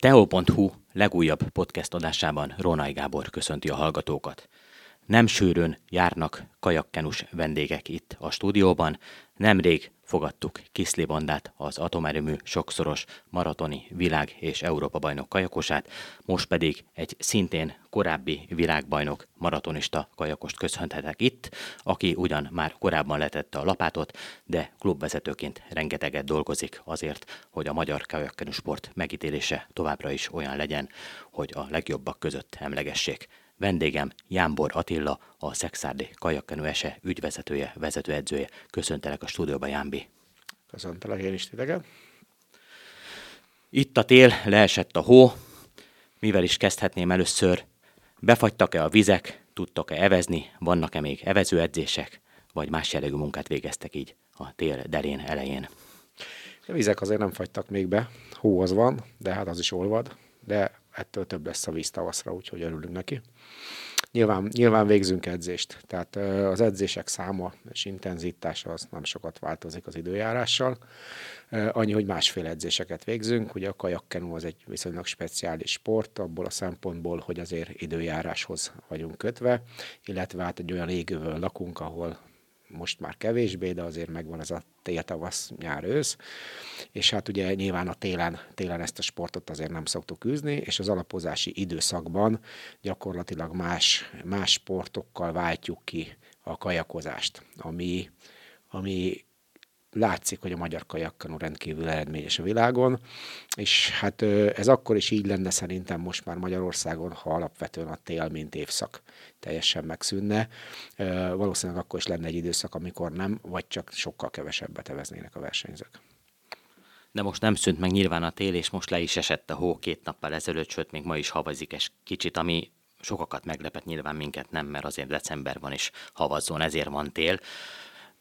Teho.hu legújabb podcast adásában Rónai Gábor köszönti a hallgatókat. Nem sűrűn járnak kajakkenus vendégek itt a stúdióban. Nemrég fogadtuk Kiszli Bandát, az atomerőmű sokszoros maratoni világ- és Európa-bajnok kajakosát, most pedig egy szintén korábbi világbajnok maratonista kajakost köszönhetek itt, aki ugyan már korábban letette a lapátot, de klubvezetőként rengeteget dolgozik azért, hogy a magyar kajakkenus sport megítélése továbbra is olyan legyen, hogy a legjobbak között emlegessék. Vendégem Jámbor Attila, a Szekszárdi Kajakkenu SE ügyvezetője, vezetőedzője. Köszöntelek a stúdióba, Jámbi. Köszöntelek én is titeket. Itt a tél, leesett a hó. Mivel is kezdhetném először? Befagytak-e a vizek? Tudtak-e evezni? Vannak-e még evezőedzések? Vagy más jellegű munkát végeztek így a tél delén elején? A vizek azért nem fagytak még be. Hó az van, de hát az is olvad. De ettől több lesz a víz tavaszra, úgyhogy örülünk neki. Nyilván végzünk edzést, tehát az edzések száma és intenzitása az nem sokat változik az időjárással. Annyi, hogy másfél edzéseket végzünk, ugye a kajakkenu az egy viszonylag speciális sport, abból a szempontból, hogy azért időjáráshoz vagyunk kötve, illetve hát egy olyan légövön lakunk, ahol most már kevésbé, de azért megvan ez a tél, tavasz, nyár, ősz. És hát ugye nyilván a télen ezt a sportot azért nem szoktuk űzni, és az alapozási időszakban gyakorlatilag más sportokkal váltjuk ki a kajakozást, ami látszik, hogy a magyar kajakkenu rendkívül eredményes a világon, és hát ez akkor is így lenne szerintem most már Magyarországon, ha alapvetően a tél, mint évszak teljesen megszűnne. Valószínűleg akkor is lenne egy időszak, amikor nem, vagy csak sokkal kevesebbet eveznének a versenyzők. De most nem szűnt meg nyilván a tél, és most le is esett a hó 2 nappal ezelőtt, sőt, még ma is havazik egy kicsit, ami sokakat meglepett, nyilván minket nem, mert azért decemberben is havazzon, ezért van tél.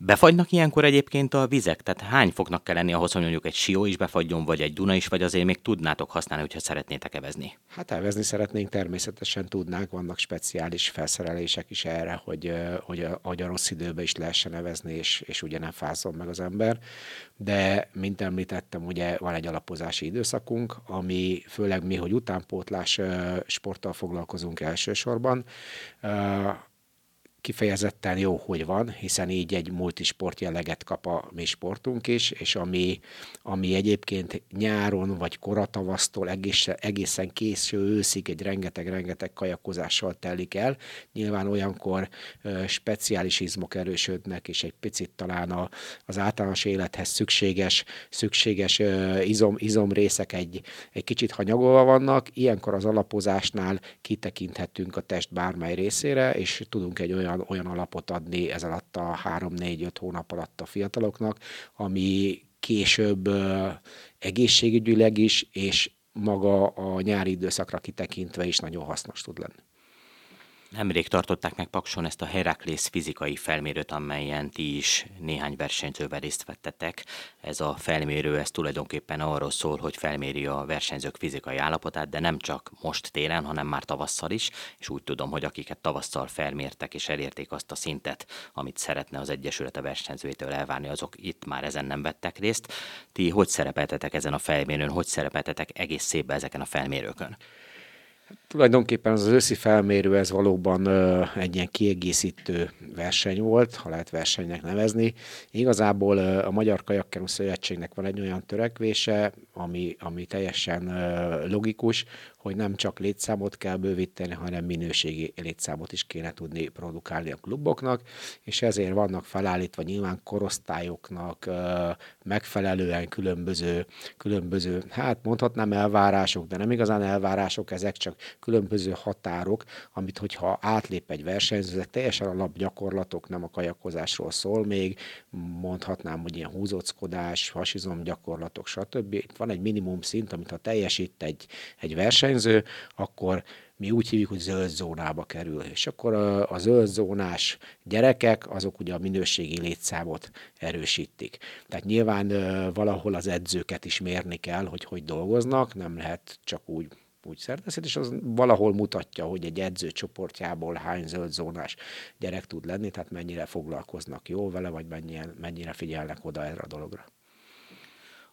Befagynak ilyenkor egyébként a vizek? Tehát hány foknak kell lenni ahhoz, hogy mondjuk egy Sió is befagyjon, vagy egy Duna is, vagy azért még tudnátok használni, hogyha szeretnétek evezni? Hát evezni szeretnénk, természetesen tudnánk, vannak speciális felszerelések is erre, hogy a rossz időben is lehessen evezni, és ugye nem fázzon meg az ember. De, mint említettem, ugye van egy alapozási időszakunk, ami főleg mi, hogy utánpótlás sporttal foglalkozunk elsősorban, kifejezetten jó, hogy van, hiszen így egy multisport jelleget kap a mi sportunk is, és ami egyébként nyáron vagy koratavasztól egészen késő őszig egy rengeteg kajakozással telik el. Nyilván olyankor speciális izmok erősödnek, és egy picit talán az általános élethez szükséges izomrészek egy kicsit hanyagolva vannak. Ilyenkor az alapozásnál kitekinthetünk a test bármely részére, és tudunk egy olyan alapot adni ez alatt a 3-4-5 hónap alatt a fiataloknak, ami később egészségügyileg is, és maga a nyári időszakra kitekintve is nagyon hasznos tud lenni. Nemrég tartották meg Pakson ezt a Heraklész fizikai felmérőt, amelyen ti is néhány versenyzővel részt vettetek. Ez a felmérő, ez tulajdonképpen arról szól, hogy felméri a versenyzők fizikai állapotát, de nem csak most télen, hanem már tavasszal is, és úgy tudom, hogy akiket tavasszal felmértek és elérték azt a szintet, amit szeretne az Egyesület a versenyzőitől elvárni, azok itt már ezen nem vettek részt. Ti hogy szerepeltetek ezen a felmérőn, hogy szerepeltetek egész szépen ezeken a felmérőkön? Tulajdonképpen az őszi felmérő, ez valóban egy ilyen kiegészítő verseny volt, ha lehet versenynek nevezni. Igazából a Magyar Kajakkerus Szövetségnek van egy olyan törekvése, ami teljesen logikus, hogy nem csak létszámot kell bővíteni, hanem minőségi létszámot is kéne tudni produkálni a kluboknak, és ezért vannak felállítva nyilván korosztályoknak megfelelően különböző, hát mondhatnám elvárások, de nem igazán elvárások, ezek csak különböző határok, amit hogyha átlép egy versenyző, ezek teljesen alapgyakorlatok, nem a kajakozásról szól még, mondhatnám, hogy ilyen húzóckodás, hasizom gyakorlatok, stb. Itt van egy minimum szint, amit ha teljesít egy versenyző, akkor mi úgy hívjuk, hogy zöld zónába kerül. És akkor a zöld zónás gyerekek, azok ugye a minőségi létszámot erősítik. Tehát nyilván valahol az edzőket is mérni kell, hogy dolgoznak, nem lehet csak úgy szerteszed, és az valahol mutatja, hogy egy edző csoportjából hány zöld zónás gyerek tud lenni, tehát mennyire foglalkoznak jól vele, vagy mennyire figyelnek oda erre a dologra.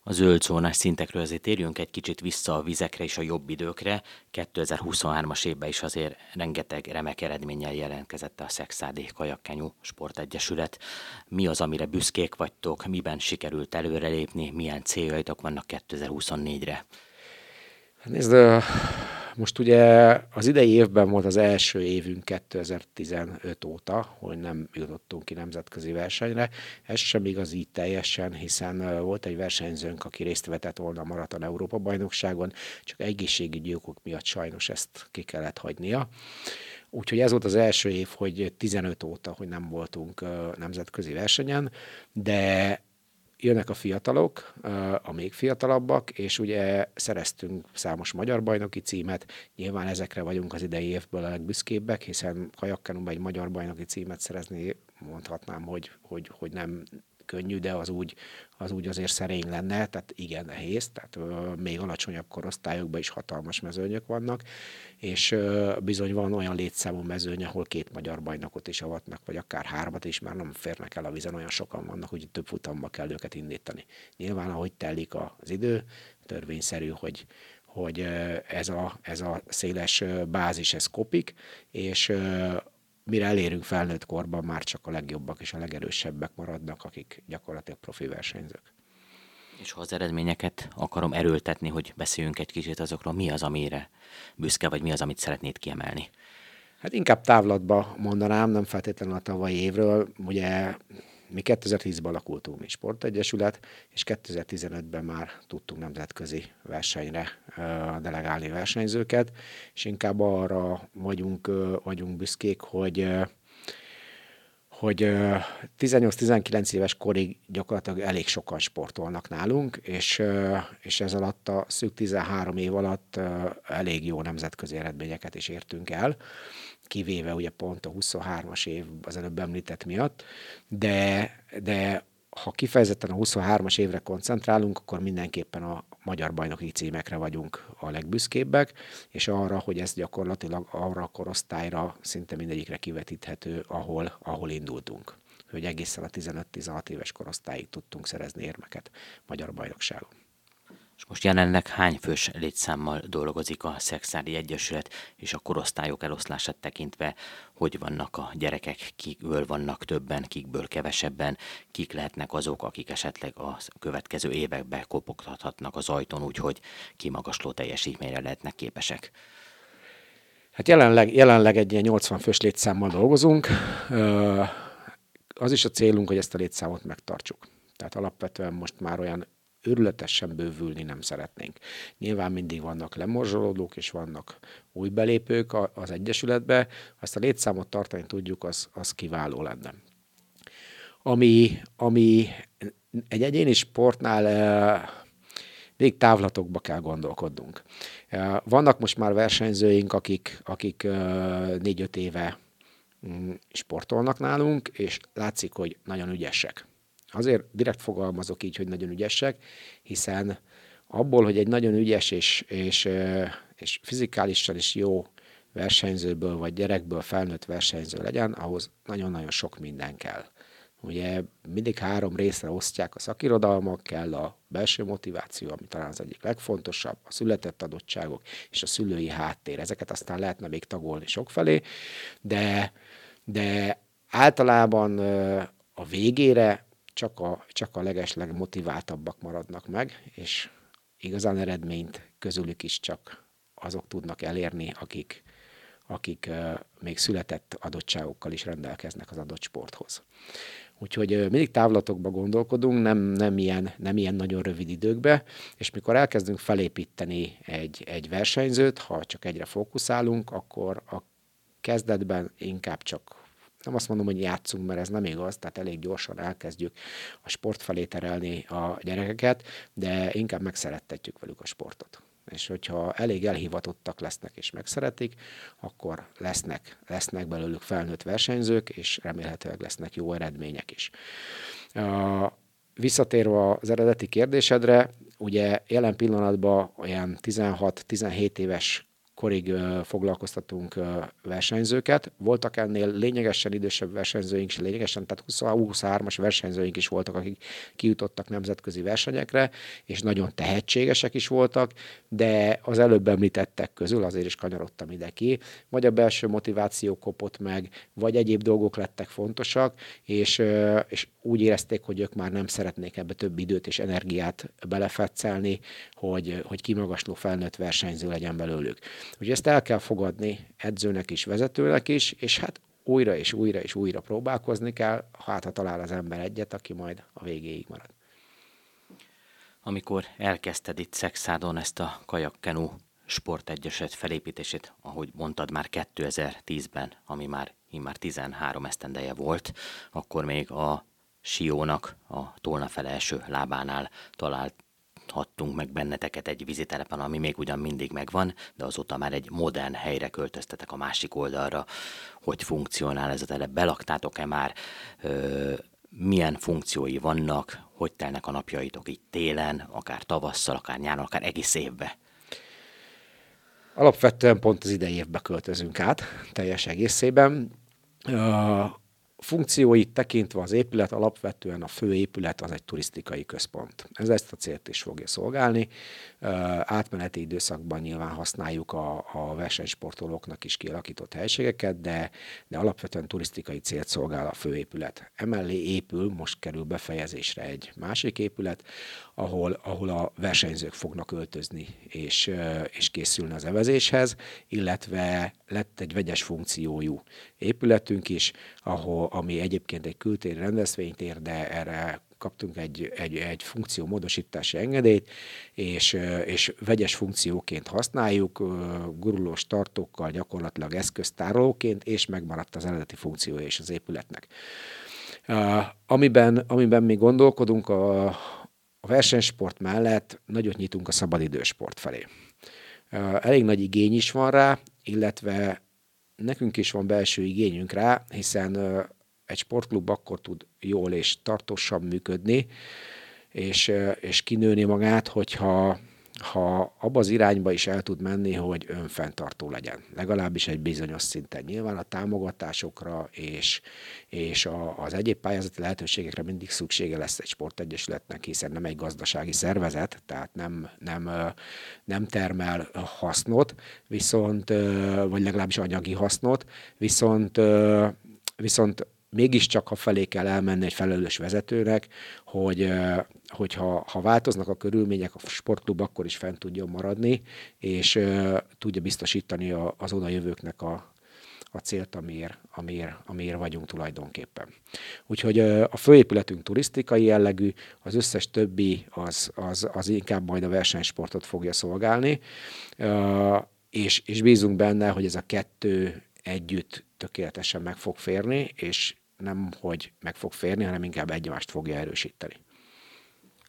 A zöldszónás szintekről azért térjünk egy kicsit vissza a vizekre és a jobb időkre. 2023-as évben is azért rengeteg remek eredménnyel jelentkezett a Szekszárdi Kajakkenu Sportegyesület. Mi az, amire büszkék vagytok, miben sikerült előrelépni, milyen céljaitok vannak 2024-re? Nézd, most ugye az idei évben volt az első évünk 2015 óta, hogy nem jutottunk ki nemzetközi versenyre. Ez sem igaz így teljesen, hiszen volt egy versenyzőnk, aki részt vetett volna a Maraton Európa-bajnokságon, csak egészségügyi okok miatt sajnos ezt ki kellett hagynia. Úgyhogy ez volt az első év, hogy 15 óta, hogy nem voltunk nemzetközi versenyen, de jönnek a fiatalok, a még fiatalabbak, és ugye szereztünk számos magyar bajnoki címet, nyilván ezekre vagyunk az idei évből a legbüszkébbek, hiszen kajakkenumban egy magyar bajnoki címet szerezni mondhatnám, hogy nem könnyű, de az úgy azért szerény lenne, tehát igen nehéz, tehát még alacsonyabb korosztályokban is hatalmas mezőnyök vannak, és bizony van olyan létszámú mezőny, ahol 2 magyar bajnokot is avatnak, vagy akár 3-at is már nem férnek el a vízen, olyan sokan vannak, hogy több futamba kell őket indítani. Nyilván, ahogy telik az idő, törvényszerű, hogy ez a széles bázis, ez kopik, és mire elérünk felnőtt korban, már csak a legjobbak és a legerősebbek maradnak, akik gyakorlatilag profi versenyzők. És ha az eredményeket akarom erőltetni, hogy beszéljünk egy kicsit azokról, mi az, amire büszke, vagy mi az, amit szeretnéd kiemelni? Hát inkább távlatba mondanám, nem feltétlenül a tavalyi évről. Ugye mi 2010-ben alakultunk mi sportegyesület, és 2015-ben már tudtunk nemzetközi versenyre delegálni versenyzőket, és inkább arra vagyunk büszkék, hogy 18-19 éves korig gyakorlatilag elég sokan sportolnak nálunk, és ez alatt a szűk 13 év alatt elég jó nemzetközi eredményeket is értünk el, kivéve ugye pont a 23-as év az előbb említett miatt, de ha kifejezetten a 23-as évre koncentrálunk, akkor mindenképpen a magyar bajnoki címekre vagyunk a legbüszkébbek, és arra, hogy ez gyakorlatilag arra a korosztályra szinte mindegyikre kivetíthető, ahol indultunk. Hogy egészen a 15-16 éves korosztályig tudtunk szerezni érmeket magyar bajnokságon. És most jelenleg hány fős létszámmal dolgozik a Szekszárdi Egyesület, és a korosztályok eloszlását tekintve, hogy vannak a gyerekek, kikből vannak többen, kikből kevesebben, kik lehetnek azok, akik esetleg a következő években kopogtathatnak az ajtón, úgyhogy kimagasló teljesítményre lehetnek képesek? Hát jelenleg egy ilyen 80 fős létszámmal dolgozunk. Az is a célunk, hogy ezt a létszámot megtartsuk. Tehát alapvetően most már olyan örületesen bővülni nem szeretnénk. Nyilván mindig vannak lemorzsolódók, és vannak új belépők az Egyesületbe. Azt a létszámot tartani tudjuk, az kiváló lenne. Ami egy egyéni sportnál végig távlatokba kell gondolkodnunk. Vannak most már versenyzőink, akik 4-5 éve sportolnak nálunk, és látszik, hogy nagyon ügyesek. Azért direkt fogalmazok így, hogy nagyon ügyesek, hiszen abból, hogy egy nagyon ügyes és fizikálisan is jó versenyzőből, vagy gyerekből felnőtt versenyző legyen, ahhoz nagyon-nagyon sok minden kell. Ugye mindig 3 részre osztják a szakirodalmak, kell a belső motiváció, ami talán az egyik legfontosabb, a született adottságok és a szülői háttér. Ezeket aztán lehetne még tagolni sokfelé, de általában a végére csak a legesleg motiváltabbak maradnak meg, és igazán eredményt közülük is csak azok tudnak elérni, akik még született adottságokkal is rendelkeznek az adott sporthoz. Úgyhogy mindig távlatokba gondolkodunk, nem ilyen nagyon rövid időkbe, és mikor elkezdünk felépíteni egy versenyzőt, ha csak egyre fókuszálunk, akkor a kezdetben inkább csak nem azt mondom, hogy játszunk, mert ez nem igaz, tehát elég gyorsan elkezdjük a sport felé terelni a gyerekeket, de inkább megszerettetjük velük a sportot. És hogyha elég elhivatottak lesznek és megszeretik, akkor lesznek belőlük felnőtt versenyzők, és remélhetőleg lesznek jó eredmények is. Visszatérve az eredeti kérdésedre, ugye jelen pillanatban olyan 16-17 éves korig foglalkoztatunk versenyzőket. Voltak ennél lényegesen idősebb versenyzőink is, lényegesen, tehát 23-as versenyzőink is voltak, akik kijutottak nemzetközi versenyekre, és nagyon tehetségesek is voltak, de az előbb említettek közül azért is kanyarodtam ide ki, vagy a belső motiváció kopott meg, vagy egyéb dolgok lettek fontosak, és úgy érezték, hogy ők már nem szeretnék ebbe több időt és energiát belefetszelni, hogy kimagasló felnőtt versenyző legyen belőlük. Úgyhogy ezt el kell fogadni edzőnek is, vezetőnek is, és hát újra és újra és újra próbálkozni kell, hát ha talál az ember egyet, aki majd a végéig marad. Amikor elkezdted itt Szexádon ezt a Kajakkenu Sportegyesület felépítését, ahogy mondtad már 2010-ben, ami már immár 13 esztendeje volt, akkor még a Siónak a Tolna felső lábánál találhattunk meg benneteket egy vízitelepen, ami még ugyan mindig megvan, de azóta már egy modern helyre költöztetek a másik oldalra. Hogy funkcionál ez a telep? Belaktátok-e már? Milyen funkciói vannak? Hogy telnek a napjaitok itt télen, akár tavasszal, akár nyáron, akár egész évben? Alapvetően pont az idei évbe költözünk át, teljes egészében. Funkcióit tekintve az épület, alapvetően a főépület az egy turisztikai központ. Ez ezt a célt is fogja szolgálni. Átmeneti időszakban nyilván használjuk a versenysportolóknak is kialakított helységeket, de alapvetően turisztikai célt szolgál a főépület. Emellé épül, most kerül befejezésre egy másik épület, ahol a versenyzők fognak öltözni és készülni az evezéshez, illetve lett egy vegyes funkciójú épületünk is, ami egyébként egy kültéri rendezvénytér, de erre kaptunk egy funkciómódosítási engedélyt, és vegyes funkcióként használjuk, gurulós tartókkal, gyakorlatilag eszköztárolóként, és megmaradt az eredeti funkciója is az épületnek. Amiben mi gondolkodunk, a versenysport mellett nagyot nyitunk a szabadidősport felé. Elég nagy igény is van rá, illetve nekünk is van belső igényünk rá, hiszen egy sportklub akkor tud jól és tartósan működni, és kinőni magát, hogyha abba az irányba is el tud menni, hogy önfenntartó legyen. Legalábbis egy bizonyos szinten. Nyilván a támogatásokra és az egyéb pályázati lehetőségekre mindig szüksége lesz egy sportegyesületnek, hiszen nem egy gazdasági szervezet, tehát nem termel hasznot, viszont, vagy legalábbis anyagi hasznot, viszont mégiscsak felé kell elmenni egy felelős vezetőnek, hogyha változnak a körülmények, a sportklub akkor is fent tudjon maradni, és tudja biztosítani az odajövőknek a célt, amiért vagyunk tulajdonképpen. Úgyhogy a főépületünk turisztikai jellegű, az összes többi az inkább majd a versenysportot fogja szolgálni, és bízunk benne, hogy ez a kettő együtt tökéletesen meg fog férni, és nem, hogy meg fog férni, hanem inkább egymást fogja erősíteni.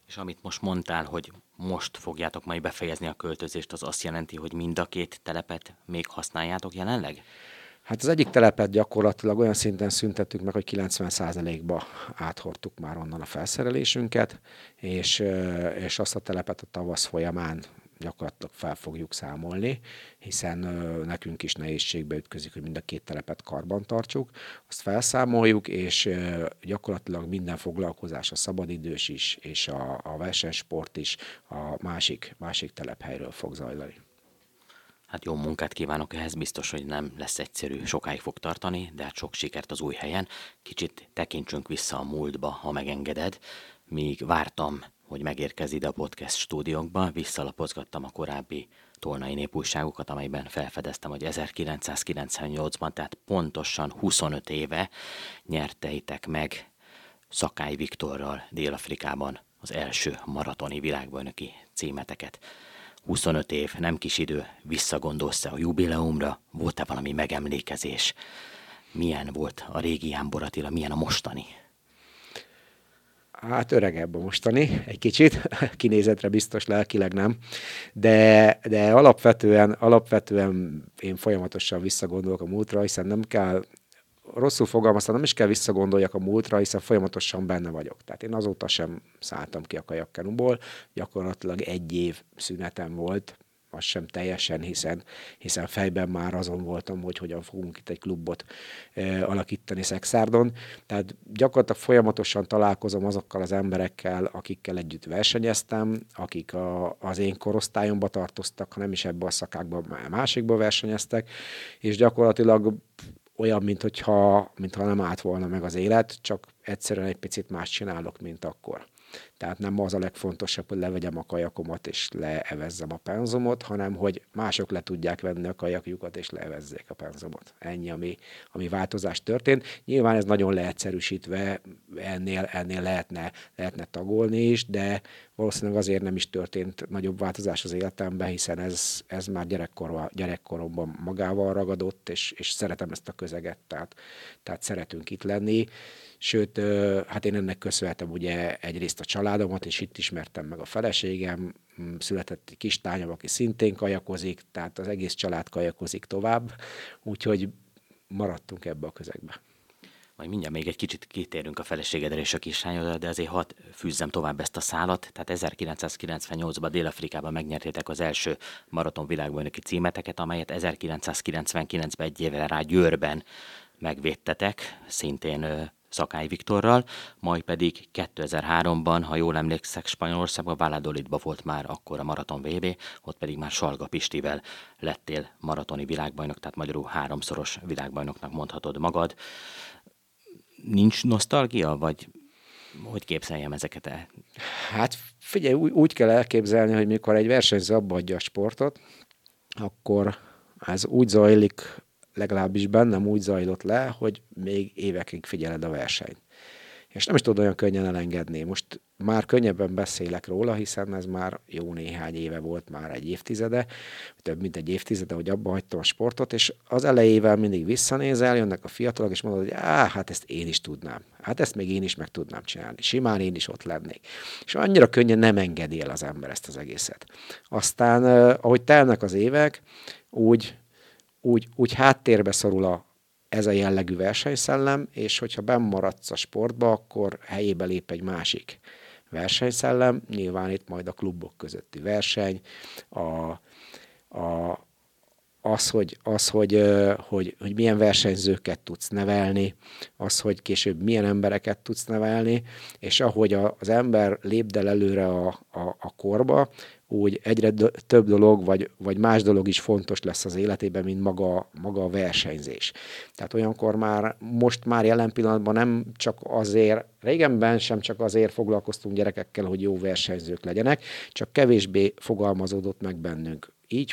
És amit most mondtál, hogy most fogjátok majd befejezni a költözést, az azt jelenti, hogy mind a két telepet még használjátok jelenleg? Hát az egyik telepet gyakorlatilag olyan szinten szüntettük meg, hogy 90%-ba áthordtuk már onnan a felszerelésünket, és azt a telepet a tavasz folyamán gyakorlatilag fel fogjuk számolni, hiszen nekünk is nehézségbe ütközik, hogy mind a két telepet karban tartsuk, azt felszámoljuk, és gyakorlatilag minden foglalkozás, a szabadidős is, és a versenysport is a másik telephelyről fog zajlani. Hát jó munkát kívánok, ehhez biztos, hogy nem lesz egyszerű, sokáig fog tartani, de hát sok sikert az új helyen. Kicsit tekintsünk vissza a múltba, ha megengeded, míg vártam, hogy megérkezz ide a podcast stúdiókba, visszalapozgattam a korábbi tolnai népújságokat, amelyben felfedeztem, hogy 1998-ban, tehát pontosan 25 éve nyerteitek meg Szakály Viktorral Dél-Afrikában az első maratoni világbajnoki címeteket. 25 év, nem kis idő, visszagondolsz-e a jubileumra? Volt-e valami megemlékezés? Milyen volt a régi Jámbor Attila, milyen a mostani? Hát öregebb a mostani, egy kicsit, kinézetre biztos, lelkileg nem, de alapvetően én folyamatosan visszagondolok a múltra, hiszen nem kell, rosszul fogalmaztam, nem is kell visszagondoljak a múltra, hiszen folyamatosan benne vagyok. Tehát én azóta sem szálltam ki a Kajakkenuból, gyakorlatilag egy év szünetem volt, az sem teljesen, hiszen fejben már azon voltam, hogy hogyan fogunk itt egy klubot alakítani Szekszárdon. Tehát gyakorlatilag folyamatosan találkozom azokkal az emberekkel, akikkel együtt versenyeztem, akik az én korosztályomba tartoztak, ha nem is ebbe a szakákba, már másikba versenyeztek, és gyakorlatilag olyan, mintha nem állt volna meg az élet, csak egyszerűen egy picit más csinálok, mint akkor. Tehát nem az a legfontosabb, hogy levegyem a kajakomat és leevezzem a penzumot, hanem hogy mások le tudják venni a kajakjukat és leevezzék a penzumot. Ennyi, ami változás történt. Nyilván ez nagyon leegyszerűsítve, ennél lehetne tagolni is, de valószínűleg azért nem is történt nagyobb változás az életemben, hiszen ez már gyerekkoromban magával ragadott, és szeretem ezt a közeget, tehát szeretünk itt lenni. Sőt, hát én ennek köszönhetem ugye egyrészt a családomat, és itt ismertem meg a feleségem, született egy kislányom, aki szintén kajakozik, tehát az egész család kajakozik tovább, úgyhogy maradtunk ebbe a közegbe. Majd mindjárt még egy kicsit kitérünk a feleségedre és a kislányodra, de azért hadd fűzzem tovább ezt a szálat. Tehát 1998-ban Dél-Afrikában megnyertétek az első maraton világbajnoki címeteket, amelyet 1999-ben egy évvel rá Győrben megvédtetek, szintén Szakály Viktorral, majd pedig 2003-ban, ha jól emlékszek, Spanyolországban, Valladolidban volt már akkor a maraton VB, ott pedig már Salga Pistivel lettél maratoni világbajnok, tehát magyarul háromszoros világbajnoknak mondhatod magad. Nincs nosztalgia, vagy hogy képzeljem ezeket el? Hát figyelj, úgy kell elképzelni, hogy mikor egy versenyző abba adja a sportot, akkor ez úgy zajlik, legalábbis bennem úgy zajlott le, hogy még évekig figyeled a versenyt. És nem is tudod olyan könnyen elengedni. Most már könnyebben beszélek róla, hiszen ez már jó néhány éve volt, már egy évtizede, több mint egy évtizede, hogy abba hagytam a sportot, és az elejével mindig visszanézel, jönnek a fiatalok, és mondod, hogy hát ezt én is tudnám. Hát ezt még én is meg tudnám csinálni. Simán én is ott lennék. És annyira könnyen nem engedi el az ember ezt az egészet. Aztán, ahogy telnek az évek, úgy háttérbe szorul ez a jellegű versenyszellem, és hogyha bennmaradsz a sportba, akkor helyébe lép egy másik versenyszellem. Nyilván itt majd a klubok közötti verseny, hogy milyen versenyzőket tudsz nevelni, az, hogy később milyen embereket tudsz nevelni, és ahogy az ember lépdel előre a korba, úgy egyre több dolog, vagy más dolog is fontos lesz az életében, mint maga a versenyzés. Tehát olyankor most már jelen pillanatban nem csak azért, régenben sem csak azért foglalkoztunk gyerekekkel, hogy jó versenyzők legyenek, csak kevésbé fogalmazódott meg bennünk. Így,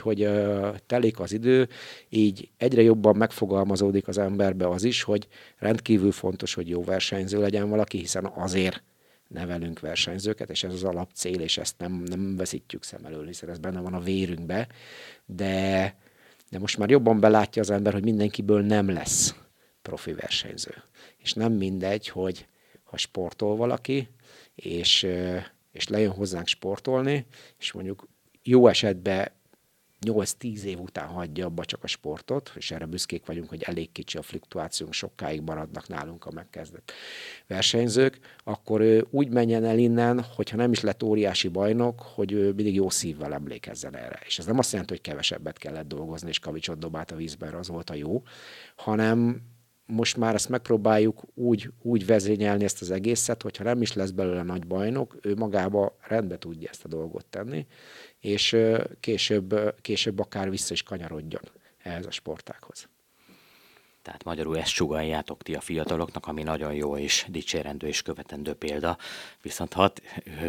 hogy telik az idő, így egyre jobban megfogalmazódik az emberbe az is, hogy rendkívül fontos, hogy jó versenyző legyen valaki, hiszen azért nevelünk versenyzőket, és ez az alapcél, és ezt nem veszítjük szem elől, hiszen ez benne van a vérünkbe, de most már jobban belátja az ember, hogy mindenkiből nem lesz profi versenyző. És nem mindegy, hogy ha sportol valaki, és lejön hozzánk sportolni, és mondjuk jó esetben 8-10 év után hagyja abba csak a sportot, és erre büszkék vagyunk, hogy elég kicsi a fluktuációnk, sokáig maradnak nálunk a megkezdett versenyzők, akkor ő úgy menjen el innen, hogyha nem is lett óriási bajnok, hogy ő mindig jó szívvel emlékezzen erre. És ez nem azt jelenti, hogy kevesebbet kellett dolgozni, és kavicsot dobált a vízben, az volt a jó, hanem most már ezt megpróbáljuk úgy vezényelni ezt az egészet, hogyha nem is lesz belőle nagy bajnok, ő magába rendbe tudja ezt a dolgot tenni, és később akár vissza is kanyarodjon ehhez a sportághoz. Tehát magyarul ezt sugalljátok ti a fiataloknak, ami nagyon jó és dicsérendő és követendő példa. Viszont hadd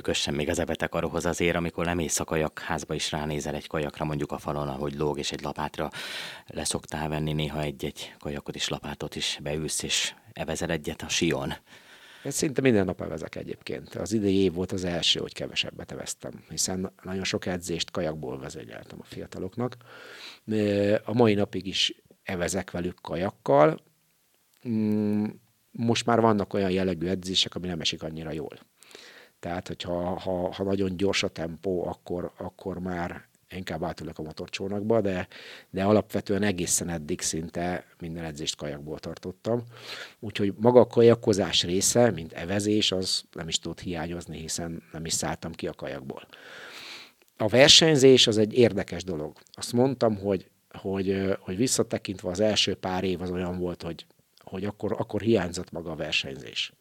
kössem még az ebetek arrohoz azért, amikor nem éjsz a kajakházba is ránézel egy kajakra, mondjuk a falon, ahogy lóg, és egy lapátra leszoktál venni, néha egy-egy kajakot és lapátot is beülsz, és evezel egyet a síon. Ez szinte minden nap evezek egyébként. Az idei év volt az első, hogy kevesebbet eveztem, hiszen nagyon sok edzést kajakból vezényeltem a fiataloknak. A mai napig is evezek velük kajakkal. Most már vannak olyan jellegű edzések, ami nem esik annyira jól. Tehát, hogyha nagyon gyors a tempó, akkor már inkább átülök a motorcsónakba, de alapvetően egészen eddig szinte minden edzést kajakból tartottam. Úgyhogy maga a kajakozás része, mint evezés, az nem is tud hiányozni, hiszen nem is szálltam ki a kajakból. a versenyzés az egy érdekes dolog. Azt mondtam, hogy visszatekintve az első pár év az olyan volt, hogy akkor hiányzott maga a versenyzés.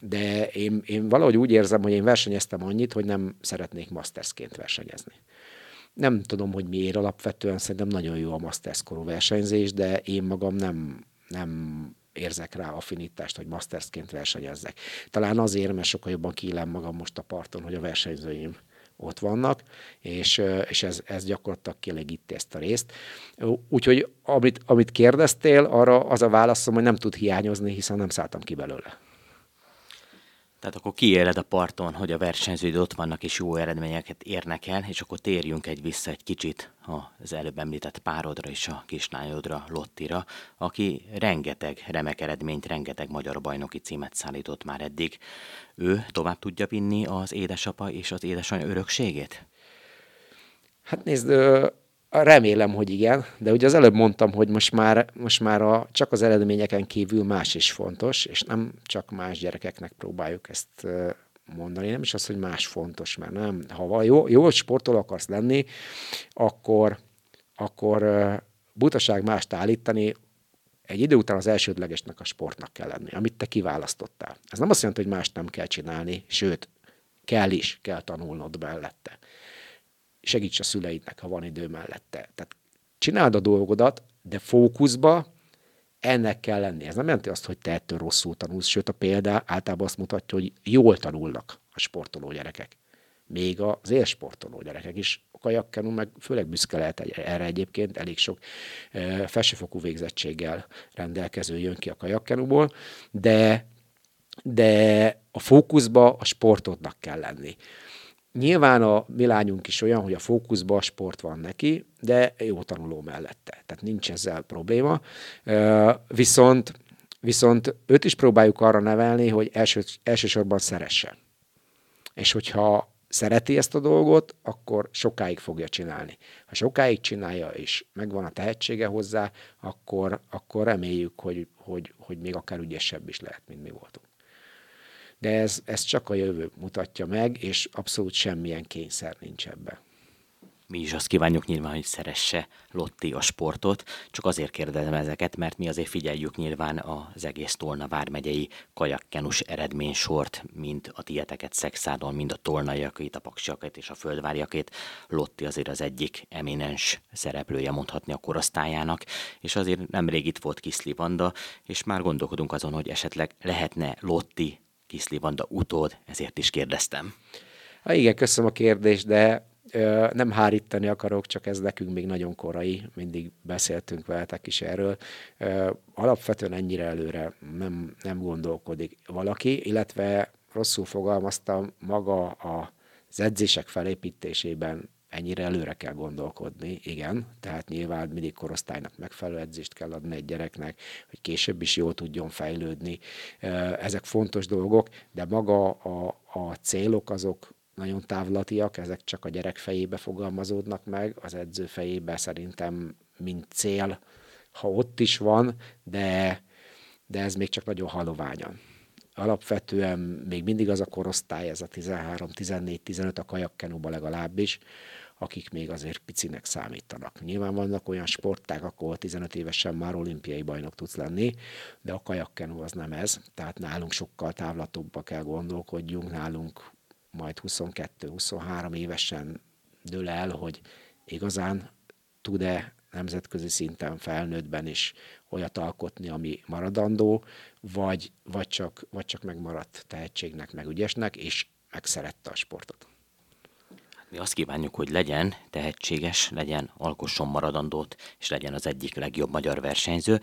De én valahogy úgy érzem, hogy én versenyeztem annyit, hogy nem szeretnék mastersként versenyezni. Nem tudom, hogy miért alapvetően, szerintem nagyon jó a masterskorú versenyzés, de én magam nem érzek rá affinitást, hogy mastersként versenyezzek. Talán azért, mert sokkal jobban kiillem magam most a parton, hogy a versenyzőim ott vannak, és ez gyakorlatilag kielégíti ezt a részt. Úgyhogy amit kérdeztél, arra az a válaszom, hogy nem tud hiányozni, hiszen nem szálltam ki belőle. Tehát akkor kiéled a parton, hogy a versenyzőid ott vannak és jó eredményeket érnek el, és akkor térjünk vissza egy kicsit az előbb említett párodra és a kislányodra, Lottira, aki rengeteg remek eredményt, rengeteg magyar bajnoki címet szállított már eddig. Ő tovább tudja vinni az édesapa és az édesanyja örökségét? Hát nézd, remélem, hogy igen, de ugye az előbb mondtam, hogy most már csak az eredményeken kívül más is fontos, és nem csak más gyerekeknek próbáljuk ezt mondani, nem is az, hogy más fontos, mert nem. Ha jó sportoló akarsz lenni, akkor butaság mást állítani, egy idő után az elsődlegesnek a sportnak kell lenni, amit te kiválasztottál. Ez nem azt jelenti, hogy mást nem kell csinálni, sőt, kell tanulnod mellette. Segíts a szüleidnek, ha van idő mellette. Tehát csináld a dolgodat, de fókuszba ennek kell lenni. Ez nem jelenti azt, hogy te ettől rosszul tanulsz, sőt a példa általában azt mutatja, hogy jól tanulnak a sportoló gyerekek. Még az élsportoló gyerekek is. A kajakkenu meg főleg büszke lehet erre egyébként, elég sok felsőfokú végzettséggel rendelkező jön ki a kajakkenuból, de a fókuszba a sportodnak kell lenni. Nyilván a mi lányunk is olyan, hogy a fókuszban sport van neki, de jó tanuló mellette. Tehát nincs ezzel probléma. Viszont őt is próbáljuk arra nevelni, hogy elsősorban szeresse. És hogyha szereti ezt a dolgot, akkor sokáig fogja csinálni. Ha sokáig csinálja és megvan a tehetsége hozzá, akkor reméljük, hogy még akár ügyesebb is lehet, mint mi voltunk. De ez csak a jövő mutatja meg, és abszolút semmilyen kényszer nincs ebben. Mi is azt kívánjuk nyilván, hogy szeresse Lotti a sportot. Csak azért kérdezem ezeket, mert mi azért figyeljük nyilván az egész Tolna vármegyei kajakkenus eredménysort, mind a tieteket Szekszárdon, mind a tolnaiakét, a paksiakét és a földváriakét. Lotti azért az egyik eminens szereplője mondhatni a korosztályának, és azért nemrég itt volt Kiszli Vanda, és már gondolkodunk azon, hogy esetleg lehetne Lotti Kiszli Banda utód, ezért is kérdeztem. Igen, köszönöm a kérdést, de nem hárítani akarok, csak ez nekünk még nagyon korai, mindig beszéltünk veletek is erről. Alapvetően ennyire előre nem gondolkodik valaki, illetve rosszul fogalmaztam, maga az edzések felépítésében ennyire előre kell gondolkodni, igen, tehát nyilván mindig korosztálynak megfelelő edzést kell adni egy gyereknek, hogy később is jól tudjon fejlődni. Ezek fontos dolgok, de maga a célok azok nagyon távlatiak, ezek csak a gyerek fejébe fogalmazódnak meg, az edző fejébe szerintem mint cél, ha ott is van, de ez még csak nagyon haloványan. Alapvetően még mindig az a korosztály, ez a 13-14-15 a kajakkenúban legalábbis, akik még azért picinek számítanak. Nyilván vannak olyan sportágak, ahol 15 évesen már olimpiai bajnok tudsz lenni, de a kajakkenu az nem ez, tehát nálunk sokkal távlatokba kell gondolkodjunk, nálunk majd 22-23 évesen dől el, hogy igazán tud-e nemzetközi szinten felnőttben is olyat alkotni, ami maradandó, vagy csak megmaradt tehetségnek, meg ügyesnek, és megszerette a sportot. Mi azt kívánjuk, hogy legyen tehetséges, legyen alkosson maradandót, és legyen az egyik legjobb magyar versenyző.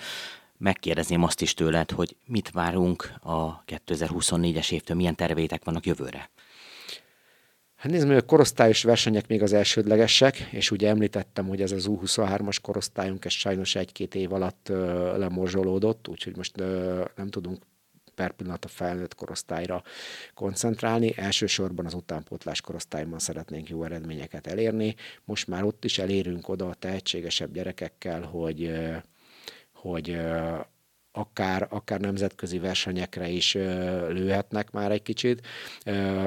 Megkérdezném azt is tőled, hogy mit várunk a 2024-es évtől, milyen terveitek vannak jövőre? Hát nézd, a korosztályos versenyek még az elsődlegesek, és ugye említettem, hogy ez az U23-as korosztályunk, ez sajnos 1-2 év alatt lemorzsolódott, úgyhogy most nem tudunk per pillanat a felnőtt korosztályra koncentrálni. Elsősorban az utánpótlás korosztályban szeretnénk jó eredményeket elérni. Most már ott is elérünk oda a tehetségesebb gyerekekkel, hogy akár nemzetközi versenyekre is lőhetnek már egy kicsit.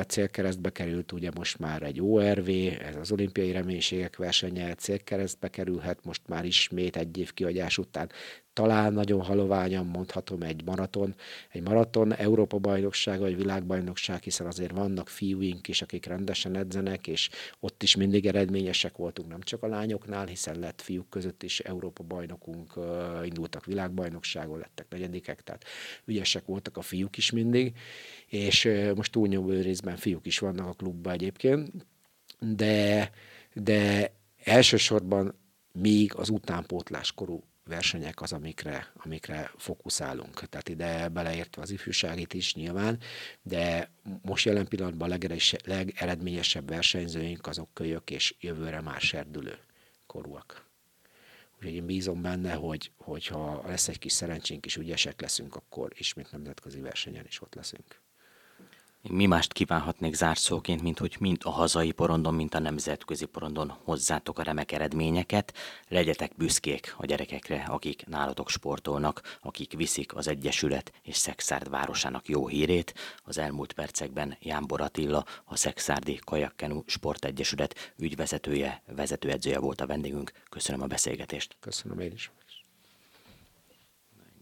Célkeresztbe került ugye most már egy ORV, ez az olimpiai reménységek versenye, célkeresztbe kerülhet most már ismét egy év kihagyás után. Talán nagyon haloványan mondhatom egy maraton Európa-bajnokság vagy világbajnokság, hiszen azért vannak fiúink is, akik rendesen edzenek, és ott is mindig eredményesek voltunk, nem csak a lányoknál, hiszen lett fiúk között is Európa-bajnokunk, indultak világbajnokságon, lettek negyedikek, tehát ügyesek voltak a fiúk is mindig, és most túlnyomó részben fiúk is vannak a klubban egyébként, de elsősorban még az utánpótláskorú versenyek az, amikre fókuszálunk. Tehát ide beleértve az ifjúságit is nyilván, de most jelen pillanatban a legeredményesebb versenyzőink azok kölyök és jövőre már serdülő korúak. Úgyhogy én bízom benne, hogy ha lesz egy kis szerencsénk és ügyesek leszünk, akkor ismét nemzetközi versenyen is ott leszünk. Mi mást kívánhatnék zárszóként, mint hogy mind a hazai porondon, mint a nemzetközi porondon hozzátok a remek eredményeket. Legyetek büszkék a gyerekekre, akik nálatok sportolnak, akik viszik az Egyesület és Szekszárd városának jó hírét. Az elmúlt percekben Jámbor Attila, a Szekszárdi Kajakkenu Sportegyesület ügyvezetője, vezetőedzője volt a vendégünk. Köszönöm a beszélgetést. Köszönöm én is.